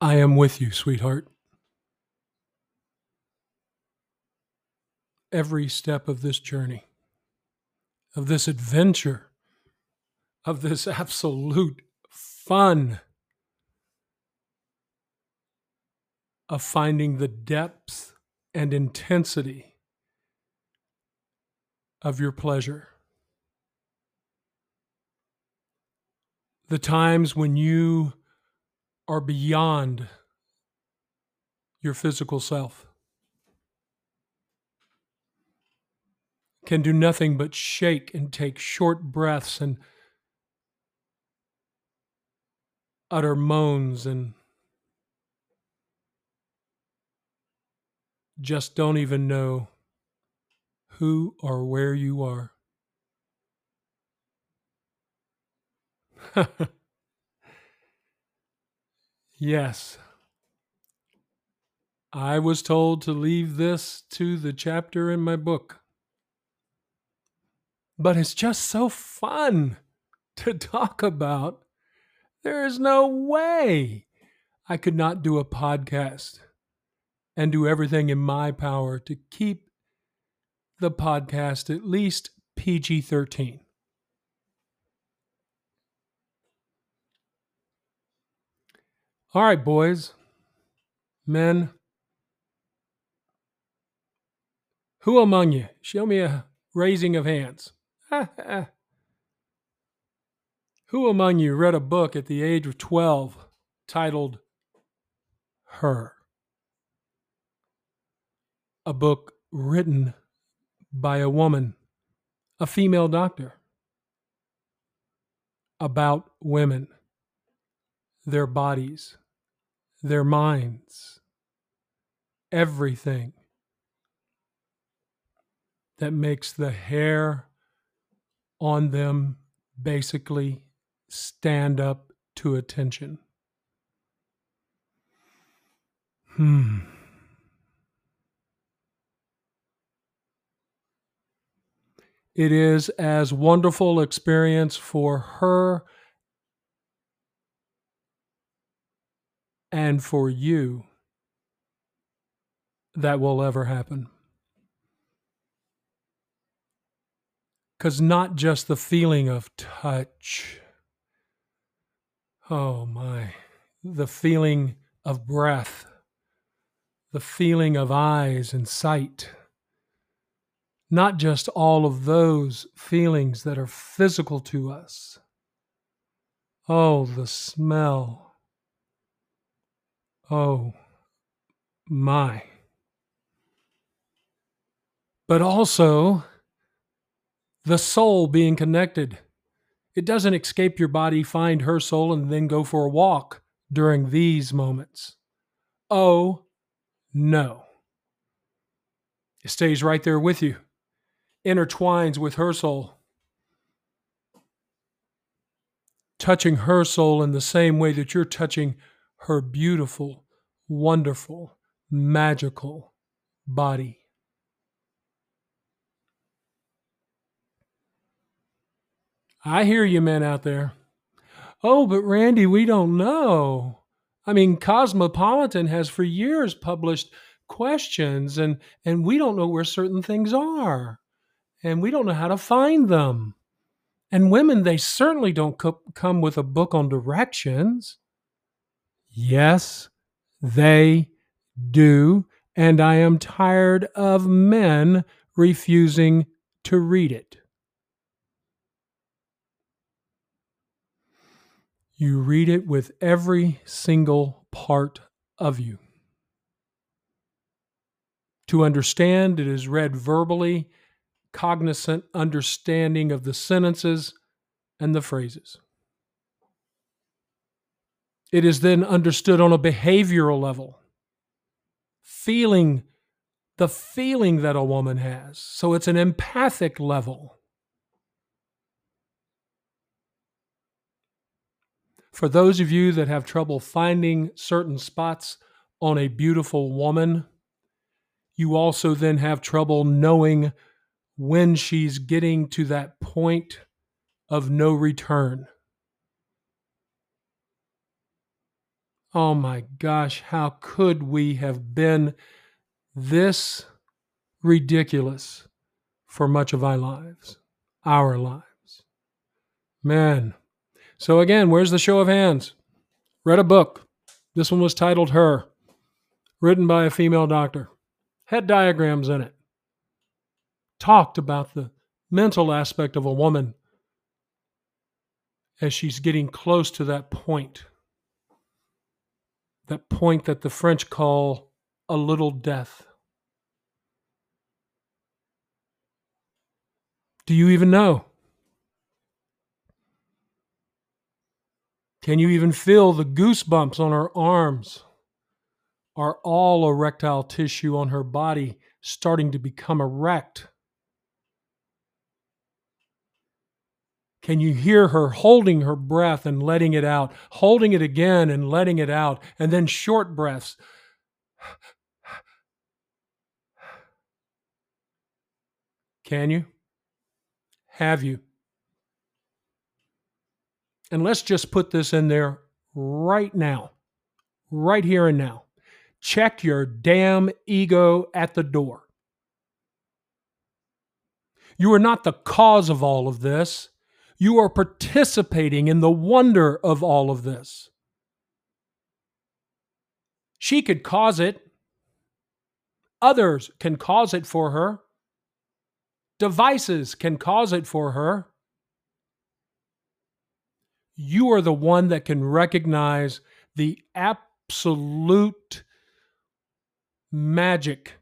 I am with you, sweetheart. Every step of this journey, of this adventure, of this absolute fun of finding the depth and intensity of your pleasure. The times when you are beyond your physical self can do nothing but shake and take short breaths and utter moans and just don't even know who or where you are. Yes, I was told to leave this to the chapter in my book, but it's just so fun to talk about. There is no way I could not do a podcast and do everything in my power to keep the podcast at least PG-13. All right, boys, men, who among you? Show me a raising of hands. Who among you read a book at the age of 12 titled Her? A book written by a woman, a female doctor, about women, their bodies, their minds, everything that makes the hair on them basically stand up to attention. It is as wonderful experience for her and for you that will ever happen. Because not just the feeling of touch, oh my, the feeling of breath, the feeling of eyes and sight, not just all of those feelings that are physical to us. Oh, the smell. Oh, my. But also, the soul being connected. It doesn't escape your body, find her soul, and then go for a walk during these moments. Oh, no. It stays right there with you, intertwines with her soul, touching her soul in the same way that you're touching her beautiful, wonderful, magical body. I hear you men out there. Oh, but Randy, we don't know. I mean, Cosmopolitan has for years published questions and we don't know where certain things are. And we don't know how to find them. And women, they certainly don't come with a book on directions. Yes, they do. And I am tired of men refusing to read it. You read it with every single part of you. To understand, it is read verbally, cognizant understanding of the sentences and the phrases. It is then understood on a behavioral level, feeling the feeling that a woman has. So it's an empathic level. For those of you that have trouble finding certain spots on a beautiful woman, you also then have trouble knowing when she's getting to that point of no return. Oh my gosh, how could we have been this ridiculous for much of our lives? Man. So again, where's the show of hands? Read a book. This one was titled Her, written by a female doctor. Had diagrams in it. Talked about the mental aspect of a woman as she's getting close to that point. That point that the French call a little death. Do you even know? Can you even feel the goosebumps on her arms? Are all erectile tissue on her body starting to become erect? Can you hear her holding her breath and letting it out, holding it again and letting it out, and then short breaths? Can you? Have you? And let's just put this in there right now, right here and now. Check your damn ego at the door. You are not the cause of all of this. You are participating in the wonder of all of this. She could cause it. Others can cause it for her. Devices can cause it for her. You are the one that can recognize the absolute magic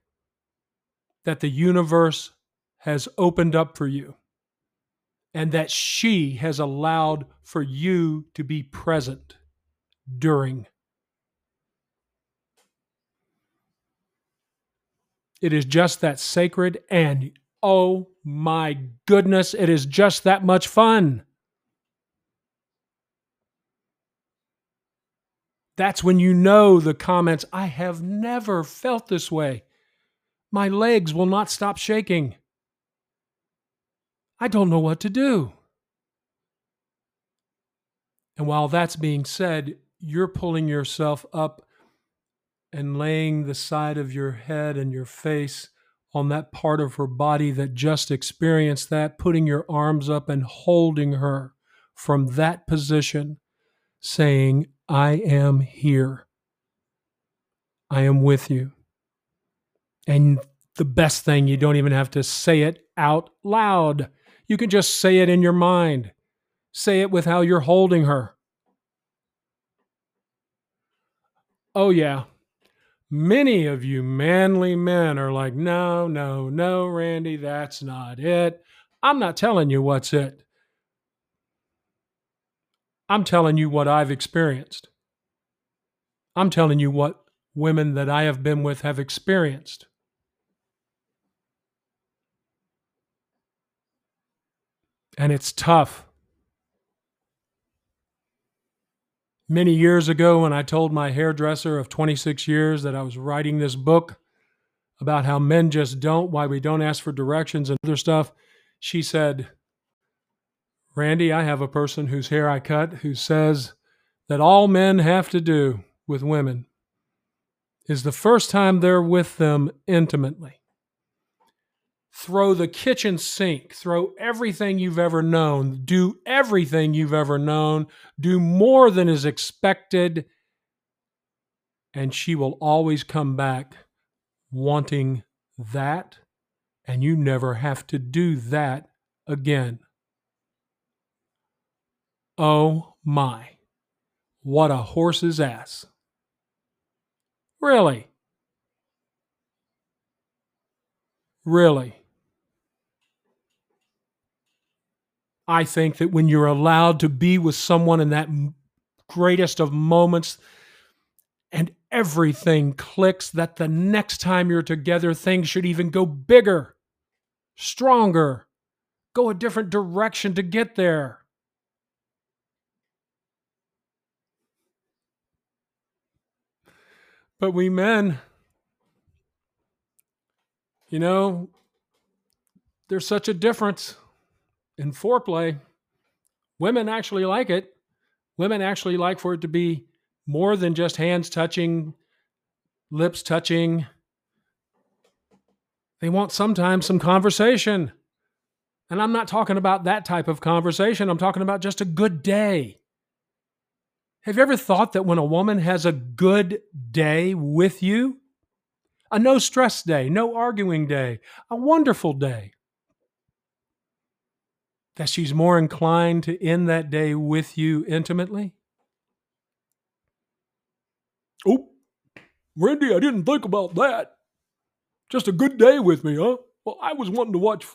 that the universe has opened up for you and that she has allowed for you to be present during. It is just that sacred, and oh my goodness, it is just that much fun. That's when you know the comments, I have never felt this way. My legs will not stop shaking. I don't know what to do. And while that's being said, you're pulling yourself up and laying the side of your head and your face on that part of her body that just experienced that, putting your arms up and holding her from that position, saying, I am here. I am with you. And the best thing, you don't even have to say it out loud. You can just say it in your mind. Say it with how you're holding her. Oh yeah. Many of you manly men are like, no, Randy, that's not it. I'm not telling you what's it. I'm telling you what I've experienced. I'm telling you what women that I have been with have experienced. And it's tough. Many years ago, when I told my hairdresser of 26 years that I was writing this book about how men just don't, why we don't ask for directions and other stuff, she said, Randy, I have a person whose hair I cut who says that all men have to do with women is the first time they're with them intimately. Throw the kitchen sink, throw everything you've ever known, do everything you've ever known, do more than is expected, and she will always come back wanting that, and you never have to do that again. Oh my, what a horse's ass. Really? Really? I think that when you're allowed to be with someone in that greatest of moments and everything clicks, that the next time you're together, things should even go bigger, stronger, go a different direction to get there. But we men, you know, there's such a difference in foreplay. Women actually like it. Women actually like for it to be more than just hands touching, lips touching. They want sometimes some conversation. And I'm not talking about that type of conversation. I'm talking about just a good day. Have you ever thought that when a woman has a good day with you, a no-stress day, no arguing day, a wonderful day, that she's more inclined to end that day with you intimately? Oh, Randy, I didn't think about that. Just a good day with me, huh? Well, I was wanting to watch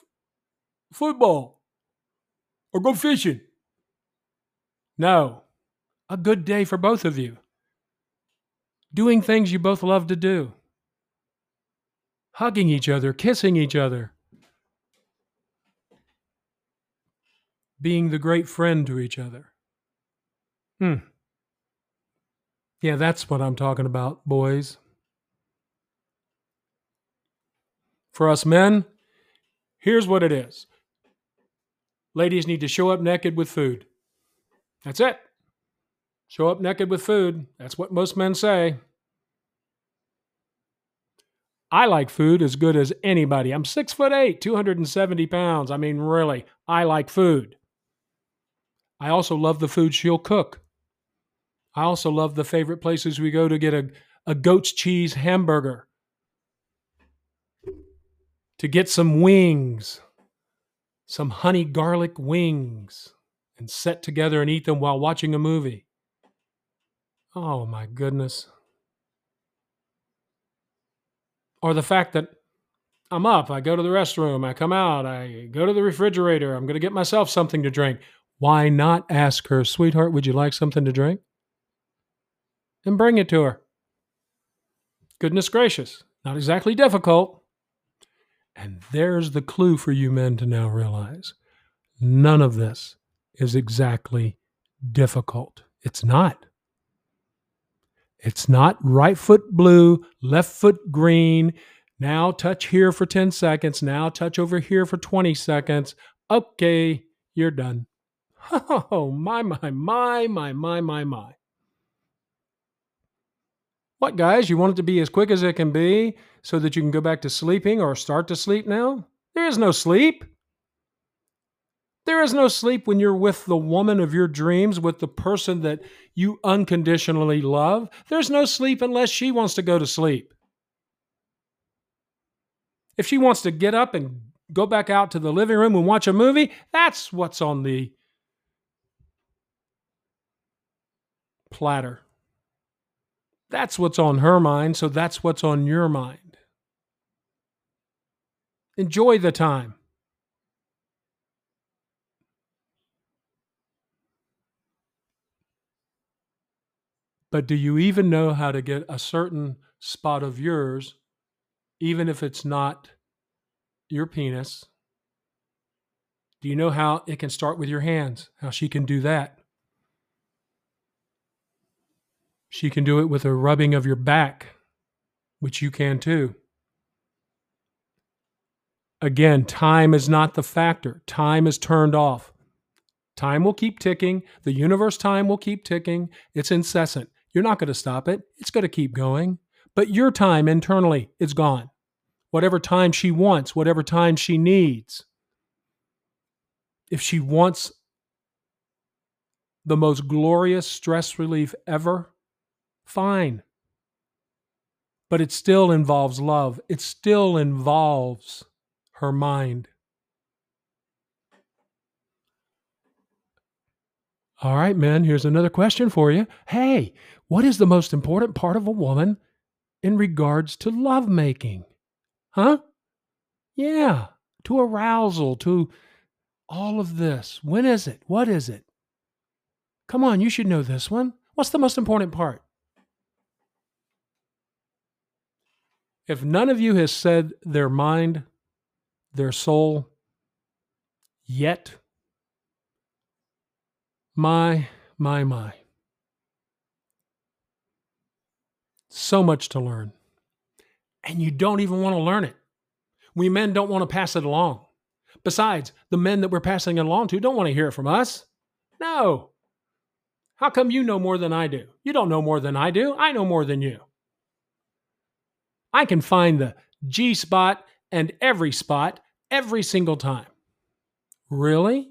football or go fishing. No. A good day for both of you. Doing things you both love to do. Hugging each other, kissing each other. Being the great friend to each other. Yeah, that's what I'm talking about, boys. For us men, here's what it is. Ladies need to show up naked with food. That's it. Show up naked with food. That's what most men say. I like food as good as anybody. I'm 6'8", 270 pounds. I mean, really, I like food. I also love the food she'll cook. I also love the favorite places we go to get a goat's cheese hamburger, to get some wings, some honey garlic wings, and set together and eat them while watching a movie. Oh my goodness. Or the fact that I'm up, I go to the restroom, I come out, I go to the refrigerator, I'm going to get myself something to drink. Why not ask her, sweetheart, would you like something to drink? And bring it to her. Goodness gracious, not exactly difficult. And there's the clue for you men to now realize. None of this is exactly difficult. It's not. It's not right foot blue, left foot green. Now touch here for 10 seconds. Now touch over here for 20 seconds. Okay, you're done. Oh, my. What, guys? You want it to be as quick as it can be so that you can go back to sleeping or start to sleep now? There is no sleep. There is no sleep when you're with the woman of your dreams, with the person that you unconditionally love. There's no sleep unless she wants to go to sleep. If she wants to get up and go back out to the living room and watch a movie, that's what's on the platter. That's what's on her mind, so that's what's on your mind. Enjoy the time. But do you even know how to get a certain spot of yours, even if it's not your penis? Do you know how it can start with your hands, how she can do that? She can do it with a rubbing of your back, which you can too. Again, time is not the factor. Time is turned off. Time will keep ticking. The universe time will keep ticking. It's incessant. You're not going to stop it. It's going to keep going. But your time internally is gone. Whatever time she wants, whatever time she needs. If she wants the most glorious stress relief ever, fine. But it still involves love. It still involves her mind. All right, men, here's another question for you. Hey, what is the most important part of a woman in regards to lovemaking? Huh? Yeah, to arousal, to all of this. When is it? What is it? Come on, you should know this one. What's the most important part? If none of you has said their mind, their soul, yet, my. So much to learn. And you don't even want to learn it. We men don't want to pass it along. Besides, the men that we're passing it along to don't want to hear it from us. No. How come you know more than I do? You don't know more than I do. I know more than you. I can find the G spot and every spot every single time. Really?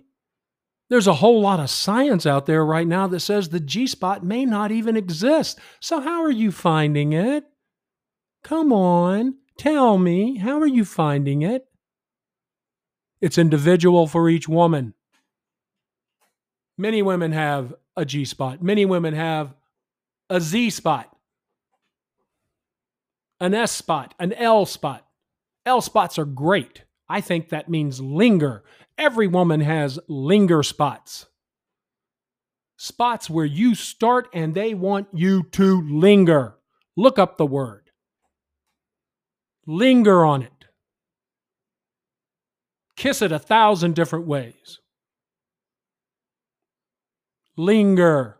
There's a whole lot of science out there right now that says the G spot may not even exist. So how are you finding it? Come on, tell me, how are you finding it? It's individual for each woman. Many women have a G spot. Many women have a Z spot, an S spot, an L spot. L spots are great. I think that means linger. Every woman has linger spots. Spots where you start and they want you to linger. Look up the word. Linger on it. Kiss it 1,000 different ways. Linger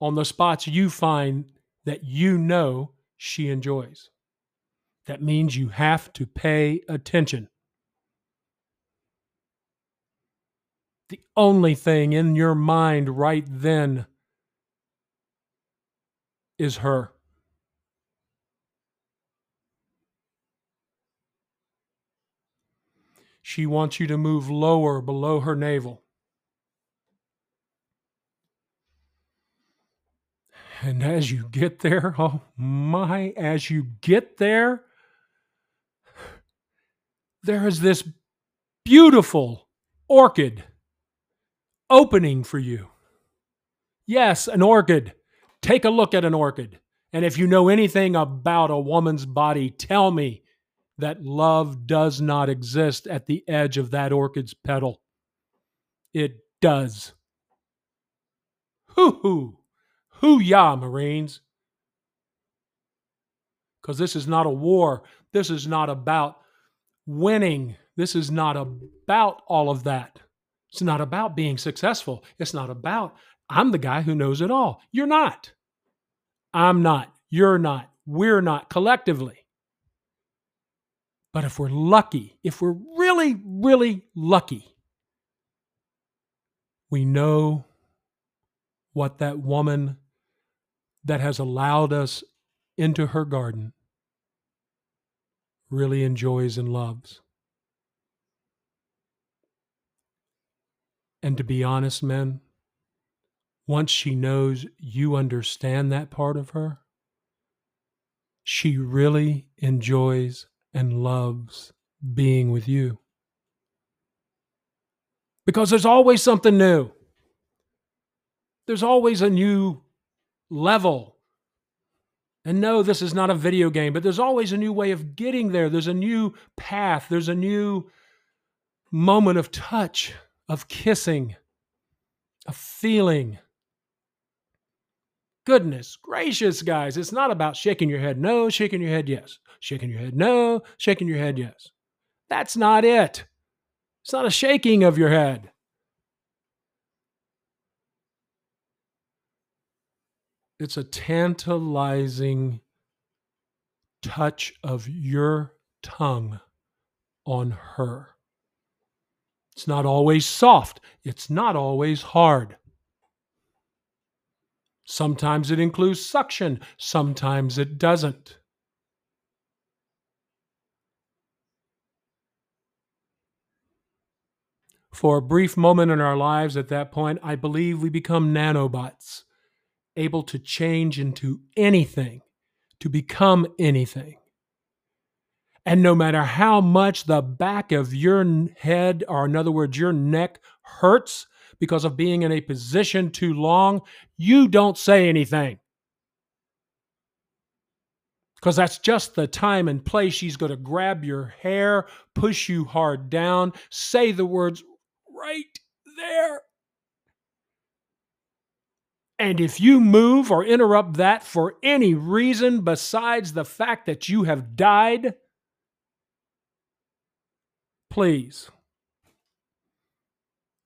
on the spots you find that you know she enjoys. That means you have to pay attention. The only thing in your mind right then is her. She wants you to move lower below her navel. And as you get there, oh my, as you get there, there is this beautiful orchid opening for you. Yes, an orchid. Take a look at an orchid. And if you know anything about a woman's body, tell me that love does not exist at the edge of that orchid's petal. It does. Hoo-hoo. Hoo-yah, Marines. Because this is not a war. This is not about winning. This is not about all of that. It's not about being successful. It's not about, I'm the guy who knows it all. You're not. I'm not. You're not. We're not collectively. But if we're lucky, if we're really, really lucky, we know what that woman that has allowed us into her garden really enjoys and loves. And to be honest, men, once she knows you understand that part of her, she really enjoys and loves being with you. Because there's always something new. There's always a new level. And no, this is not a video game, but there's always a new way of getting there. There's a new path. There's a new moment of touch, of kissing, of feeling. Goodness gracious, guys. It's not about shaking your head no, shaking your head yes. Shaking your head no, shaking your head yes. That's not it. It's not a shaking of your head. It's a tantalizing touch of your tongue on her. It's not always soft. It's not always hard. Sometimes it includes suction. Sometimes it doesn't. For a brief moment in our lives at that point, I believe we become nanobots. Able to change into anything, to become anything. And no matter how much the back of your head, or in other words, your neck hurts because of being in a position too long, you don't say anything. Because that's just the time and place she's going to grab your hair, push you hard down, say the words right there. And if you move or interrupt that for any reason besides the fact that you have died, please,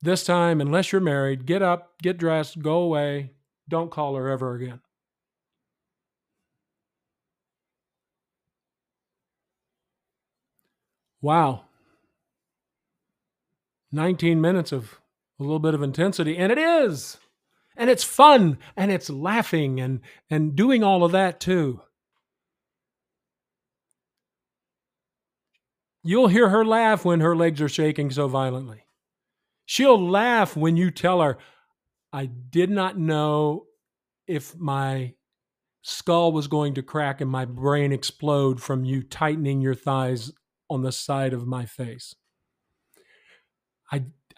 this time, unless you're married, get up, get dressed, go away. Don't call her ever again. Wow. 19 minutes of a little bit of intensity, and it is. And it's fun, and it's laughing, and doing all of that too. You'll hear her laugh when her legs are shaking so violently. She'll laugh when you tell her, I did not know if my skull was going to crack and my brain explode from you tightening your thighs on the side of my face.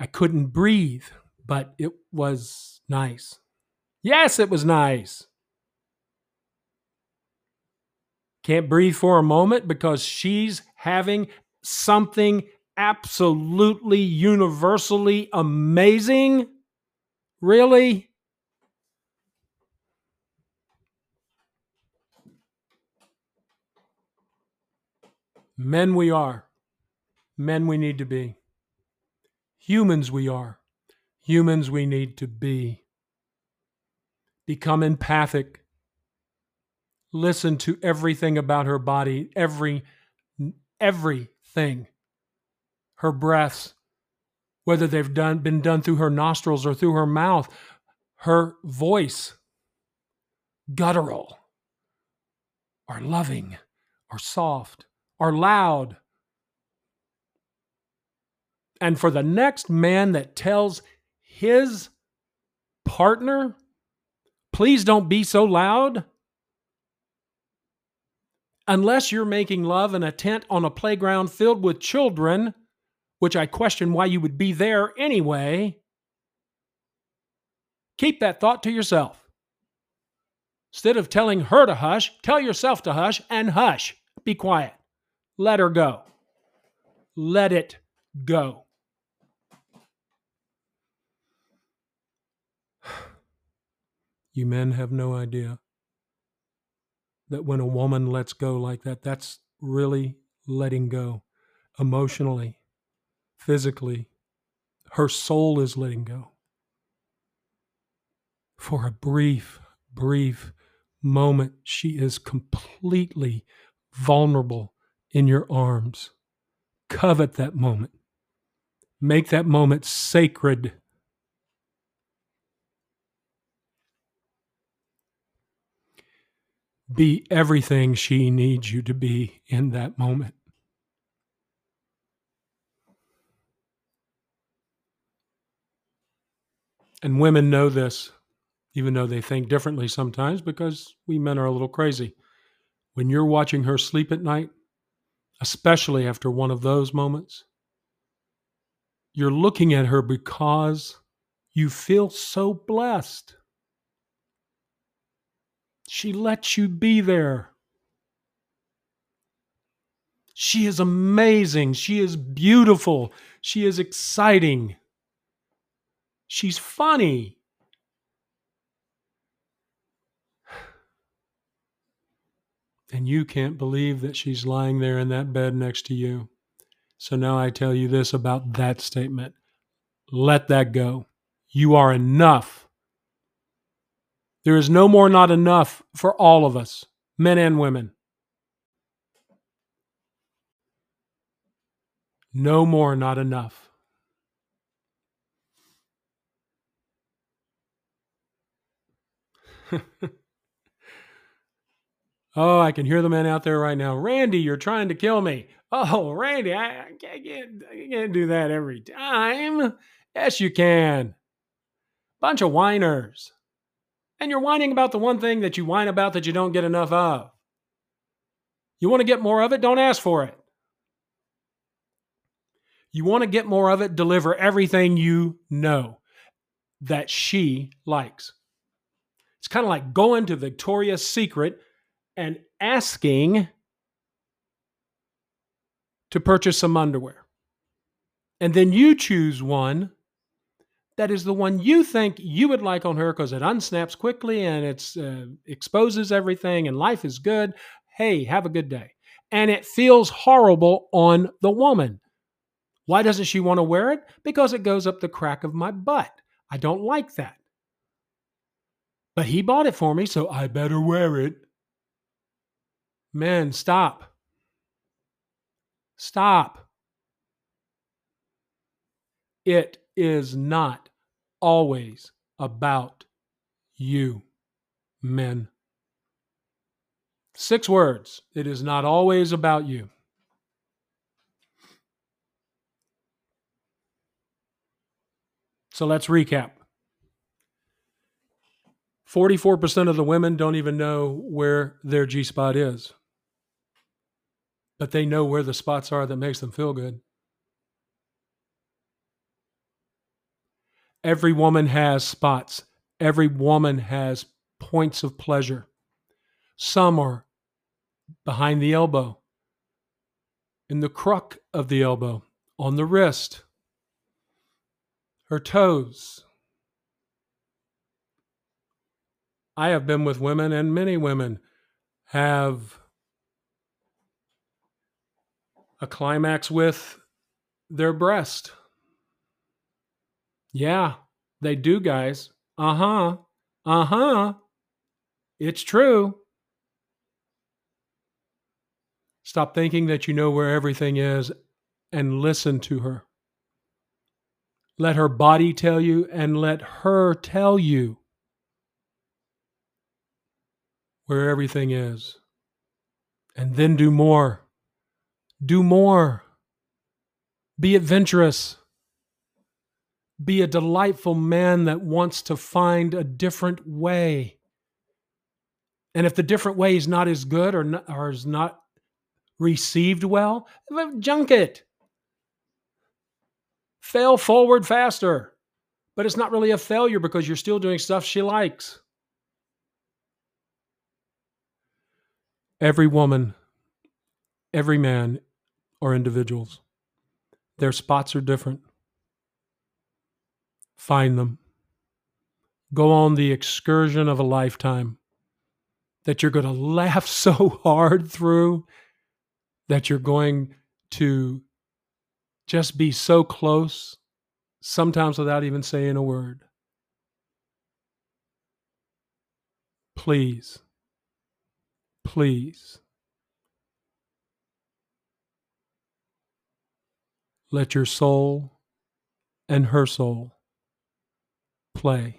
I couldn't breathe, but it was nice. Yes, it was nice. Can't breathe for a moment because she's having something absolutely universally amazing? Really? Men we are. Men we need to be. Humans we are. Humans we need to be. Become empathic. Listen to everything about her body, everything. Her breaths, whether they've been done through her nostrils or through her mouth, her voice, guttural, or loving, or soft, or loud. And for the next man that tells his partner, please don't be so loud, unless you're making love in a tent on a playground filled with children, which I question why you would be there anyway. Keep that thought to yourself. Instead of telling her to hush, tell yourself to hush and hush. Be quiet. Let her go. Let it go. You men have no idea that when a woman lets go like that, that's really letting go emotionally. Physically, her soul is letting go. For a brief, brief moment, she is completely vulnerable in your arms. Covet that moment. Make that moment sacred. Be everything she needs you to be in that moment. And women know this, even though they think differently sometimes, because we men are a little crazy. When you're watching her sleep at night, especially after one of those moments, you're looking at her because you feel so blessed. She lets you be there. She is amazing. She is beautiful. She is exciting. She's funny. And you can't believe that she's lying there in that bed next to you. So now I tell you this about that statement. Let that go. You are enough. There is no more not enough for all of us, men and women. No more not enough. Oh, I can hear the man out there right now. Randy, you're trying to kill me. Oh, Randy, I can't do that every time. Yes, you can. Bunch of whiners. And you're whining about the one thing that you whine about that you don't get enough of. You want to get more of it? Don't ask for it. You want to get more of it? Deliver everything you know that she likes. It's kind of like going to Victoria's Secret and asking to purchase some underwear. And then you choose one that is the one you think you would like on her because it unsnaps quickly and it exposes everything and life is good. Hey, have a good day. And it feels horrible on the woman. Why doesn't she want to wear it? Because it goes up the crack of my butt. I don't like that. But he bought it for me, so I better wear it. Men, stop. Stop. It is not always about you, men. 6 words. It is not always about you. So let's recap. 44% of the women don't even know where their G-spot is, but they know where the spots are that makes them feel good. Every woman has spots. Every woman has points of pleasure. Some are behind the elbow, in the crook of the elbow, on the wrist, her toes. I have been with women, and many women have a climax with their breast. Yeah, they do, guys. It's true. Stop thinking that you know where everything is and listen to her. Let her body tell you and let her tell you where everything is. And then do more. Do more. Be adventurous. Be a delightful man that wants to find a different way. And if the different way is not as good or is not received well, junk it. Fail forward faster. But it's not really a failure because you're still doing stuff she likes. Every woman, every man are individuals. Their spots are different. Find them. Go on the excursion of a lifetime that you're going to laugh so hard through that you're going to just be so close, sometimes without even saying a word. Please, please let your soul and her soul play.